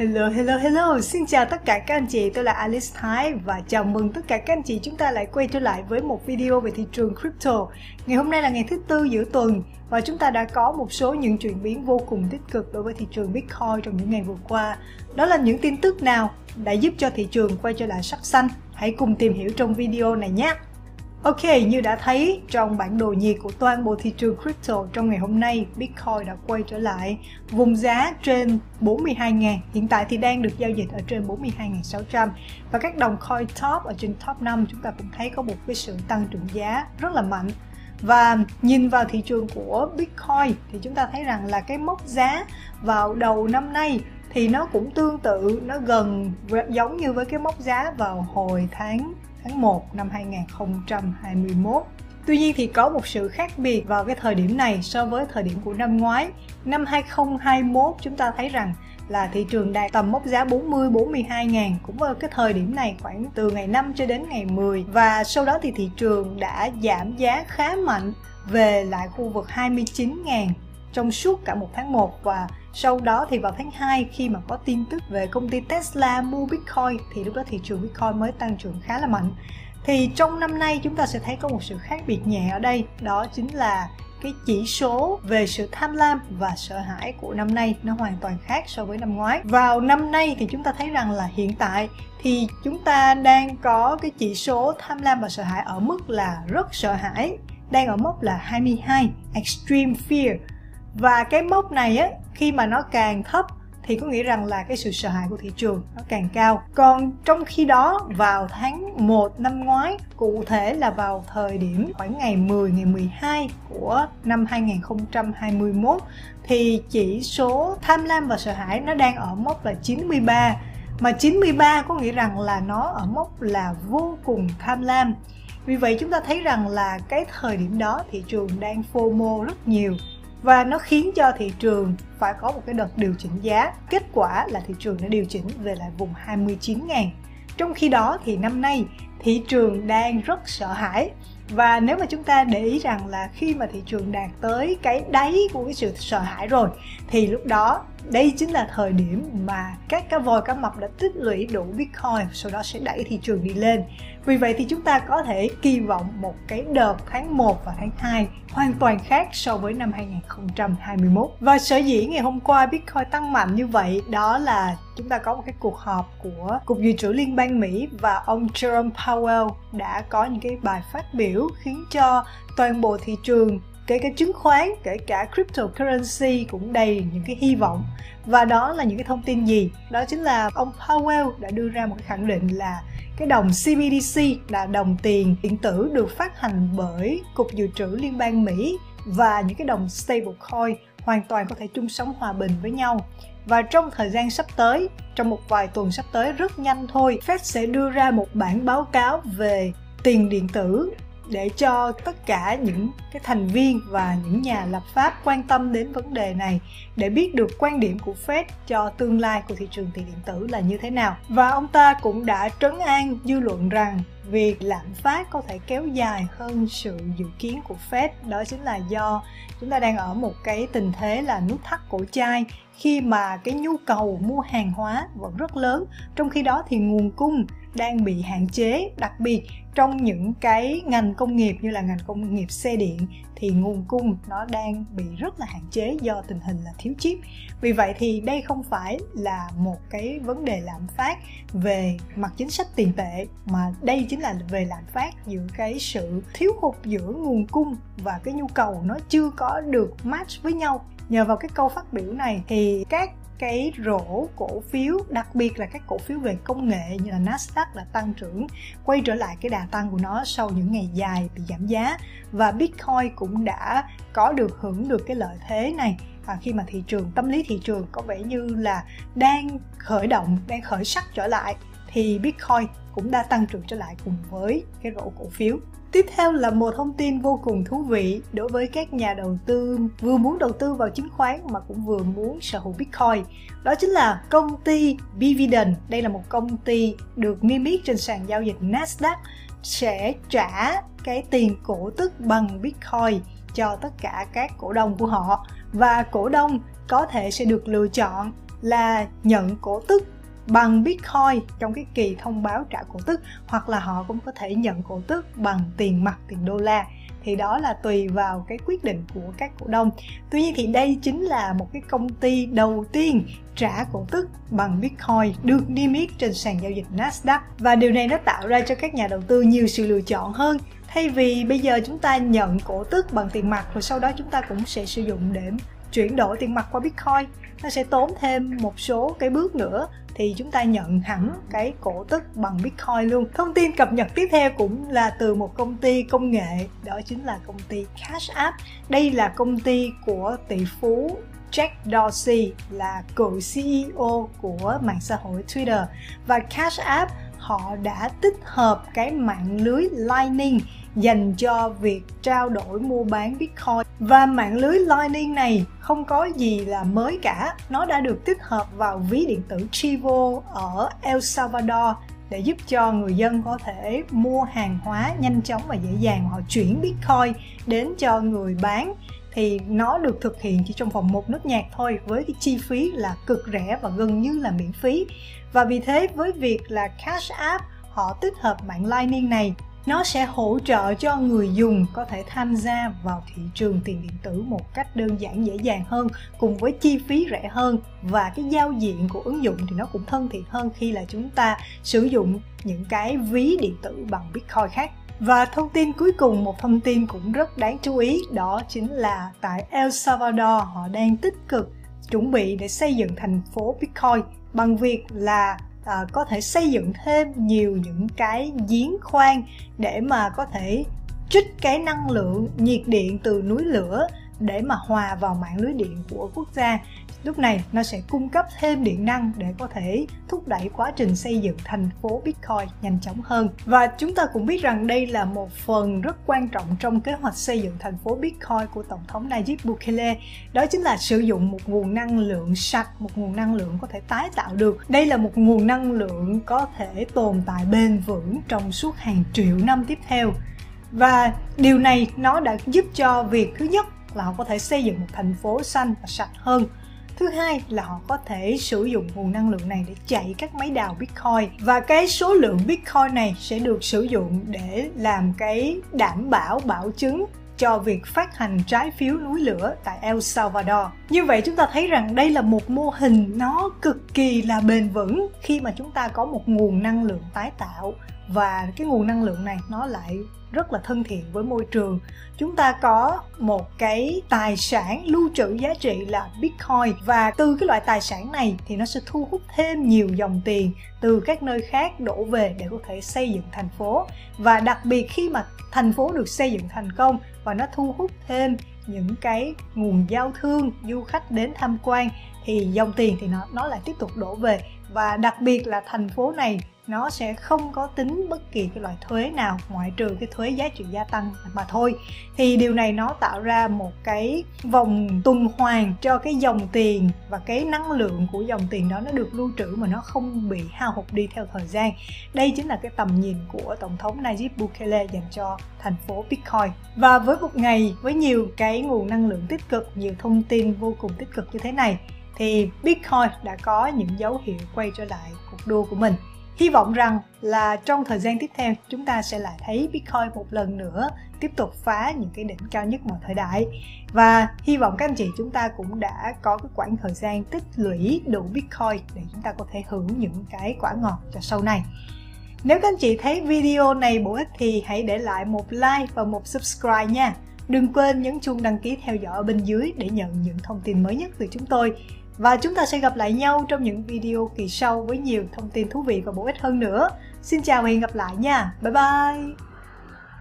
Hello, xin chào tất cả các anh chị, tôi là Alice Thái và chào mừng tất cả các anh chị chúng ta lại quay trở lại với một video về thị trường crypto. Ngày hôm nay là ngày thứ tư giữa tuần và chúng ta đã có một số những chuyển biến vô cùng tích cực đối với thị trường Bitcoin trong những ngày vừa qua. Đó là những tin tức nào đã giúp cho thị trường quay trở lại sắc xanh? Hãy cùng tìm hiểu trong video này nhé! Ok, như đã thấy trong bản đồ nhiệt của toàn bộ thị trường crypto trong ngày hôm nay, Bitcoin đã quay trở lại vùng giá trên 42.000, hiện tại thì đang được giao dịch ở trên 42.600 và các đồng coin top ở trên top 5 chúng ta cũng thấy có một cái sự tăng trưởng giá rất là mạnh. Và nhìn vào thị trường của Bitcoin thì chúng ta thấy rằng là cái mốc giá vào đầu năm nay thì nó cũng tương tự, nó gần giống như với cái mốc giá vào hồi tháng 1 năm 2021. Tuy nhiên thì có một sự khác biệt vào cái thời điểm này so với thời điểm của năm ngoái. Năm 2021 chúng ta thấy rằng là thị trường đạt tầm mốc giá 40-42.000 cũng vào cái thời điểm này, khoảng từ ngày 5 cho đến ngày 10, và sau đó thì thị trường đã giảm giá khá mạnh về lại khu vực 29.000 trong suốt cả một tháng 1. Và sau đó thì vào tháng 2, khi mà có tin tức về công ty Tesla mua Bitcoin thì lúc đó thị trường Bitcoin mới tăng trưởng khá là mạnh. Thì trong năm nay chúng ta sẽ thấy có một sự khác biệt nhẹ ở đây, đó chính là cái chỉ số về sự tham lam và sợ hãi của năm nay nó hoàn toàn khác so với năm ngoái. Vào năm nay thì chúng ta thấy rằng là hiện tại thì chúng ta đang có cái chỉ số tham lam và sợ hãi ở mức là rất sợ hãi, đang ở mức là 22, extreme fear. Và cái mốc này á, khi mà nó càng thấp thì có nghĩa rằng là cái sự sợ hãi của thị trường nó càng cao. Còn trong khi đó vào tháng 1 năm ngoái, cụ thể là vào thời điểm khoảng ngày 10, ngày 12 của năm 2021 thì chỉ số tham lam và sợ hãi nó đang ở mốc là 93. Mà 93 có nghĩa rằng là nó ở mốc là vô cùng tham lam. Vì vậy chúng ta thấy rằng là cái thời điểm đó thị trường đang FOMO rất nhiều và nó khiến cho thị trường phải có một cái đợt điều chỉnh giá. Kết quả là thị trường đã điều chỉnh về lại vùng 29.000. Trong khi đó thì năm nay thị trường đang rất sợ hãi, và nếu mà chúng ta để ý rằng là khi mà thị trường đạt tới cái đáy của cái sự sợ hãi rồi thì lúc đó đây chính là thời điểm mà các cá voi cá mập đã tích lũy đủ Bitcoin, sau đó sẽ đẩy thị trường đi lên. Vì vậy thì chúng ta có thể kỳ vọng một cái đợt tháng 1 và tháng 2 hoàn toàn khác so với năm 2021. Và sở dĩ ngày hôm qua Bitcoin tăng mạnh như vậy đó là chúng ta có một cái cuộc họp của Cục Dự trữ Liên bang Mỹ, và ông Jerome Powell đã có những cái bài phát biểu khiến cho toàn bộ thị trường, kể cả chứng khoán, kể cả cryptocurrency cũng đầy những cái hy vọng. Và đó là những cái thông tin gì? Đó chính là ông Powell đã đưa ra một cái khẳng định là cái đồng CBDC là đồng tiền điện tử được phát hành bởi Cục Dự trữ Liên bang Mỹ và những cái đồng stablecoin hoàn toàn có thể chung sống hòa bình với nhau. Và trong thời gian sắp tới, trong một vài tuần sắp tới rất nhanh thôi, Fed sẽ đưa ra một bản báo cáo về tiền điện tử để cho tất cả những cái thành viên và những nhà lập pháp quan tâm đến vấn đề này để biết được quan điểm của Fed cho tương lai của thị trường tiền điện tử là như thế nào. Và ông ta cũng đã trấn an dư luận rằng việc lạm phát có thể kéo dài hơn sự dự kiến của Fed, đó chính là do chúng ta đang ở một cái tình thế là nút thắt cổ chai, khi mà cái nhu cầu mua hàng hóa vẫn rất lớn, trong khi đó thì nguồn cung đang bị hạn chế, đặc biệt trong những cái ngành công nghiệp như là ngành công nghiệp xe điện thì nguồn cung nó đang bị rất là hạn chế do tình hình là thiếu chip. Vì vậy thì đây không phải là một cái vấn đề lạm phát về mặt chính sách tiền tệ, mà đây chính là về lạm phát giữa cái sự thiếu hụt giữa nguồn cung và cái nhu cầu nó chưa có được match với nhau. Nhờ vào cái câu phát biểu này thì các cái rổ cổ phiếu, đặc biệt là các cổ phiếu về công nghệ như là Nasdaq đã tăng trưởng, quay trở lại cái đà tăng của nó sau những ngày dài bị giảm giá, và Bitcoin cũng đã có được hưởng được cái lợi thế này. Khi mà thị trường, tâm lý thị trường có vẻ như là đang khởi động, đang khởi sắc trở lại thì Bitcoin cũng đã tăng trưởng trở lại cùng với cái rổ cổ phiếu. Tiếp theo là một thông tin vô cùng thú vị đối với các nhà đầu tư vừa muốn đầu tư vào chứng khoán mà cũng vừa muốn sở hữu Bitcoin. Đó chính là công ty Bividend. Đây là một công ty được niêm yết trên sàn giao dịch Nasdaq, sẽ trả cái tiền cổ tức bằng Bitcoin cho tất cả các cổ đông của họ, và cổ đông có thể sẽ được lựa chọn là nhận cổ tức bằng Bitcoin trong cái kỳ thông báo trả cổ tức, hoặc là họ cũng có thể nhận cổ tức bằng tiền mặt, tiền đô la. Thì đó là tùy vào cái quyết định của các cổ đông. Tuy nhiên thì đây chính là một cái công ty đầu tiên trả cổ tức bằng Bitcoin được niêm yết trên sàn giao dịch Nasdaq, và điều này nó tạo ra cho các nhà đầu tư nhiều sự lựa chọn hơn. Thay vì bây giờ chúng ta nhận cổ tức bằng tiền mặt rồi sau đó chúng ta cũng sẽ sử dụng để chuyển đổi tiền mặt qua Bitcoin, nó sẽ tốn thêm một số cái bước nữa, thì chúng ta nhận hẳn cái cổ tức bằng Bitcoin luôn. Thông tin cập nhật tiếp theo cũng là từ một công ty công nghệ, đó chính là công ty Cash App. Đây là công ty của tỷ phú Jack Dorsey, là cựu CEO của mạng xã hội Twitter. Và Cash App họ đã tích hợp cái mạng lưới Lightning dành cho việc trao đổi mua bán Bitcoin. Và mạng lưới Lightning này không có gì là mới cả, nó đã được tích hợp vào ví điện tử Chivo ở El Salvador để giúp cho người dân có thể mua hàng hóa nhanh chóng và dễ dàng, họ chuyển Bitcoin đến cho người bán. Thì nó được thực hiện chỉ trong vòng một nốt nhạc thôi, với cái chi phí là cực rẻ và gần như là miễn phí. Và vì thế với việc là Cash App họ tích hợp mạng Lightning này, nó sẽ hỗ trợ cho người dùng có thể tham gia vào thị trường tiền điện tử một cách đơn giản, dễ dàng hơn, cùng với chi phí rẻ hơn. Và cái giao diện của ứng dụng thì nó cũng thân thiện hơn khi là chúng ta sử dụng những cái ví điện tử bằng Bitcoin khác. Và thông tin cuối cùng, một thông tin cũng rất đáng chú ý, đó chính là tại El Salvador họ đang tích cực chuẩn bị để xây dựng thành phố Bitcoin bằng việc là có thể xây dựng thêm nhiều những cái giếng khoan để mà có thể trích cái năng lượng nhiệt điện từ núi lửa để mà hòa vào mạng lưới điện của quốc gia. Lúc này nó sẽ cung cấp thêm điện năng để có thể thúc đẩy quá trình xây dựng thành phố Bitcoin nhanh chóng hơn. Và chúng ta cũng biết rằng đây là một phần rất quan trọng trong kế hoạch xây dựng thành phố Bitcoin của Tổng thống Nayib Bukele, đó chính là sử dụng một nguồn năng lượng sạch, một nguồn năng lượng có thể tái tạo được. Đây là một nguồn năng lượng có thể tồn tại bền vững trong suốt hàng triệu năm tiếp theo. Và điều này nó đã giúp cho việc thứ nhất là họ có thể xây dựng một thành phố xanh và sạch hơn. Thứ hai là họ có thể sử dụng nguồn năng lượng này để chạy các máy đào Bitcoin, và cái số lượng Bitcoin này sẽ được sử dụng để làm cái đảm bảo, bảo chứng cho việc phát hành trái phiếu núi lửa tại El Salvador. Như vậy chúng ta thấy rằng đây là một mô hình nó cực kỳ là bền vững khi mà chúng ta có một nguồn năng lượng tái tạo, và cái nguồn năng lượng này nó lại rất là thân thiện với môi trường. Chúng ta có một cái tài sản lưu trữ giá trị là Bitcoin, và từ cái loại tài sản này thì nó sẽ thu hút thêm nhiều dòng tiền từ các nơi khác đổ về để có thể xây dựng thành phố. Và đặc biệt khi mà thành phố được xây dựng thành công và nó thu hút thêm những cái nguồn giao thương, du khách đến tham quan, thì dòng tiền thì nó lại tiếp tục đổ về. Và đặc biệt là thành phố này nó sẽ không có tính bất kỳ cái loại thuế nào ngoại trừ cái thuế giá trị gia tăng mà thôi. Thì điều này nó tạo ra một cái vòng tuần hoàn cho cái dòng tiền, và cái năng lượng của dòng tiền đó nó được lưu trữ mà nó không bị hao hụt đi theo thời gian. Đây chính là cái tầm nhìn của Tổng thống Nayib Bukele dành cho thành phố Bitcoin. Và với một ngày với nhiều cái nguồn năng lượng tích cực, nhiều thông tin vô cùng tích cực như thế này, thì Bitcoin đã có những dấu hiệu quay trở lại cuộc đua của mình. Hy vọng rằng là trong thời gian tiếp theo chúng ta sẽ lại thấy Bitcoin một lần nữa tiếp tục phá những cái đỉnh cao nhất mọi thời đại. Và hy vọng các anh chị chúng ta cũng đã có cái khoảng thời gian tích lũy đủ Bitcoin để chúng ta có thể hưởng những cái quả ngọt cho sau này. Nếu các anh chị thấy video này bổ ích thì hãy để lại một like và một subscribe nha. Đừng quên nhấn chuông đăng ký theo dõi ở bên dưới để nhận những thông tin mới nhất từ chúng tôi. Và chúng ta sẽ gặp lại nhau trong những video kỳ sau với nhiều thông tin thú vị và bổ ích hơn nữa. Xin chào và hẹn gặp lại nha. Bye bye!